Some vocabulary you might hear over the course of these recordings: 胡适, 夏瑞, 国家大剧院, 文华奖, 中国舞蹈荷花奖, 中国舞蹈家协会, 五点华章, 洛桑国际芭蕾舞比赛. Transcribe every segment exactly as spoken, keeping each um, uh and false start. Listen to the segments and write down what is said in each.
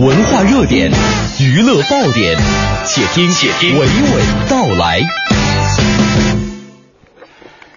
文化热点、娱乐爆点，且听且听娓娓道来。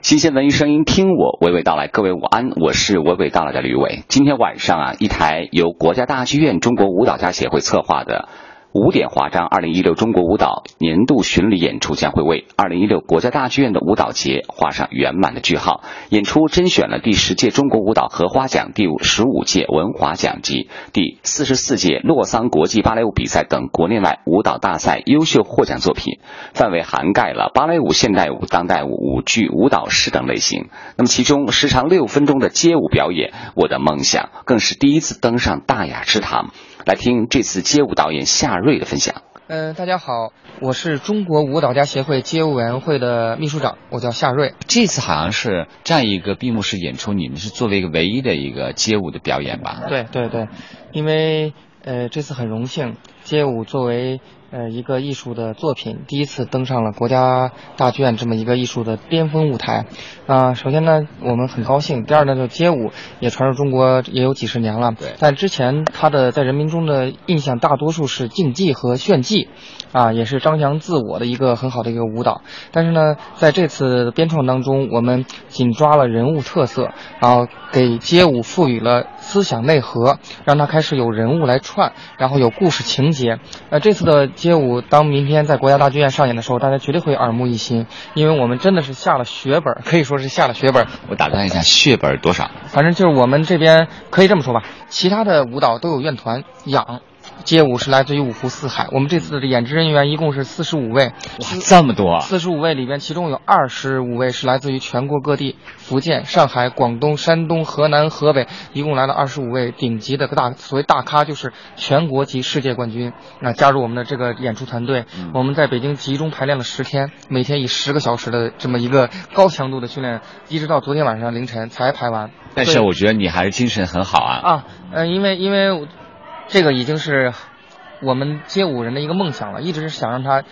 新鲜文艺声音，听我娓娓道来。各位午安，我是娓娓道来的吕伟。今天晚上啊，一台由国家大剧院中国舞蹈家协会策划的五点华章二零一六中国舞蹈年度巡礼演出将会为二零一六国家大剧院的舞蹈节画上圆满的句号。演出甄选了第十届中国舞蹈荷花奖、第十五届文华奖及第四十四届洛桑国际芭蕾舞比赛等国内外舞蹈大赛优秀获奖作品，范围涵盖了芭蕾舞、现代舞、当代舞、舞剧、舞蹈诗等类型。那么其中时长六分钟的街舞表演《我的梦想》更是第一次登上大雅之堂。来听这次街舞导演夏瑞的分享。嗯、呃，大家好，我是中国舞蹈家协会街舞委员会的秘书长，我叫夏瑞。这次好像是这样一个闭幕式演出，你们是作为一个唯一的一个街舞的表演吧？对对对，因为呃这次很荣幸，街舞作为呃一个艺术的作品，第一次登上了国家大剧院这么一个艺术的巅峰舞台。啊、呃，首先呢，我们很高兴；第二呢，就街舞也传入中国也有几十年了，但之前它的在人民中的印象大多数是竞技和炫技，啊，也是张扬自我的一个很好的一个舞蹈。但是呢，在这次编创当中，我们紧抓了人物特色，然后给街舞赋予了思想内核，让它开始有人物来串，然后有故事情节。呃，这次的街舞当明天在国家大剧院上演的时候，大家绝对会耳目一新，因为我们真的是下了血本，可以说是下了血本。我打断一下，血本多少？反正就是我们这边可以这么说吧，其他的舞蹈都有院团养，街舞是来自于五湖四海。我们这次的演职人员一共是四十五位，哇，这么多！四十五位里边，其中有二十五位是来自于全国各地，福建、上海、广东、山东、河南、河北，一共来了二十五位顶级的大，所谓大咖就是全国及世界冠军。那加入我们的这个演出团队，嗯、我们在北京集中排练了十天，每天以十个小时的这么一个高强度的训练，一直到昨天晚上凌晨才排完。但是我觉得你还是精神很好啊！啊，呃，因为因为。这个已经是我们街舞人的一个梦想了，一直是想让他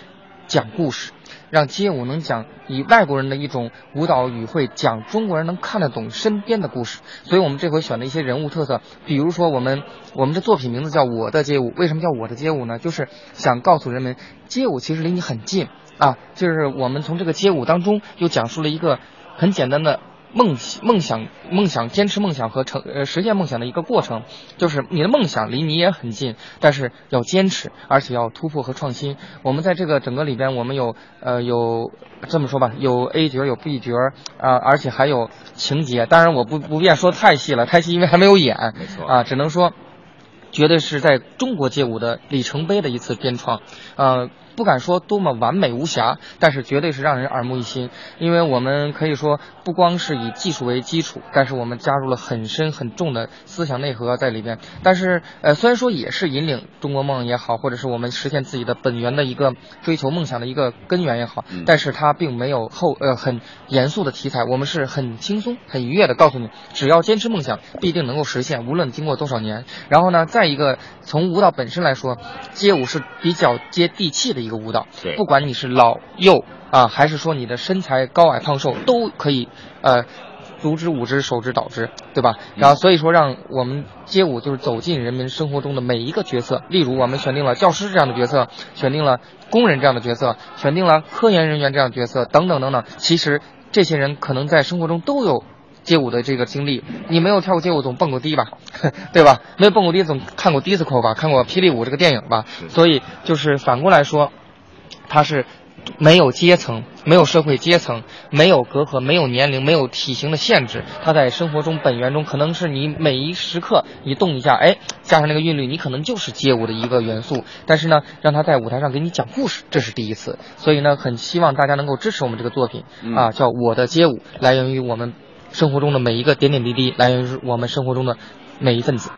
讲故事，让街舞能讲以外国人的一种舞蹈语汇讲中国人能看得懂身边的故事。所以我们这回选了一些人物特色，比如说我们我们的作品名字叫我的街舞。为什么叫我的街舞呢？就是想告诉人们，街舞其实离你很近啊，就是我们从这个街舞当中又讲述了一个很简单的梦梦想梦想坚持梦想和成呃实现梦想的一个过程，就是你的梦想离你也很近，但是要坚持，而且要突破和创新。我们在这个整个里边，我们有呃有这么说吧，有 A 角有 B 角啊、呃，而且还有情节。当然我不不便说太细了，太细因为还没有演，没错啊、呃，只能说绝对是在中国街舞的里程碑的一次编创，呃。不敢说多么完美无瑕，但是绝对是让人耳目一新。因为我们可以说不光是以技术为基础，但是我们加入了很深很重的思想内核在里边。但是呃，虽然说也是引领中国梦也好，或者是我们实现自己的本源的一个追求梦想的一个根源也好，但是它并没有后呃很严肃的题材，我们是很轻松很愉悦的告诉你，只要坚持梦想必定能够实现，无论经过多少年。然后呢，再一个从舞蹈本身来说，街舞是比较接地气的一个舞蹈，不管你是老幼啊，还是说你的身材高矮胖瘦，都可以呃足之舞之手之蹈之，对吧？然后所以说让我们街舞就是走进人们生活中的每一个角色，例如我们选定了教师这样的角色，选定了工人这样的角色，选定了科研人员这样的角色等等等等。其实这些人可能在生活中都有街舞的这个经历，你没有跳过街舞总蹦过迪吧，对吧？没有蹦过迪总看过迪斯科吧，看过霹雳舞这个电影吧。所以就是反过来说，它是没有阶层，没有社会阶层，没有隔阂，没有年龄，没有体型的限制。它在生活中本源中，可能是你每一时刻你动一下，哎，加上那个韵律，你可能就是街舞的一个元素。但是呢，让它在舞台上给你讲故事，这是第一次。所以呢，很希望大家能够支持我们这个作品啊，叫我的街舞，来源于我们生活中的每一个点点滴滴，来源于我们生活中的每一份子。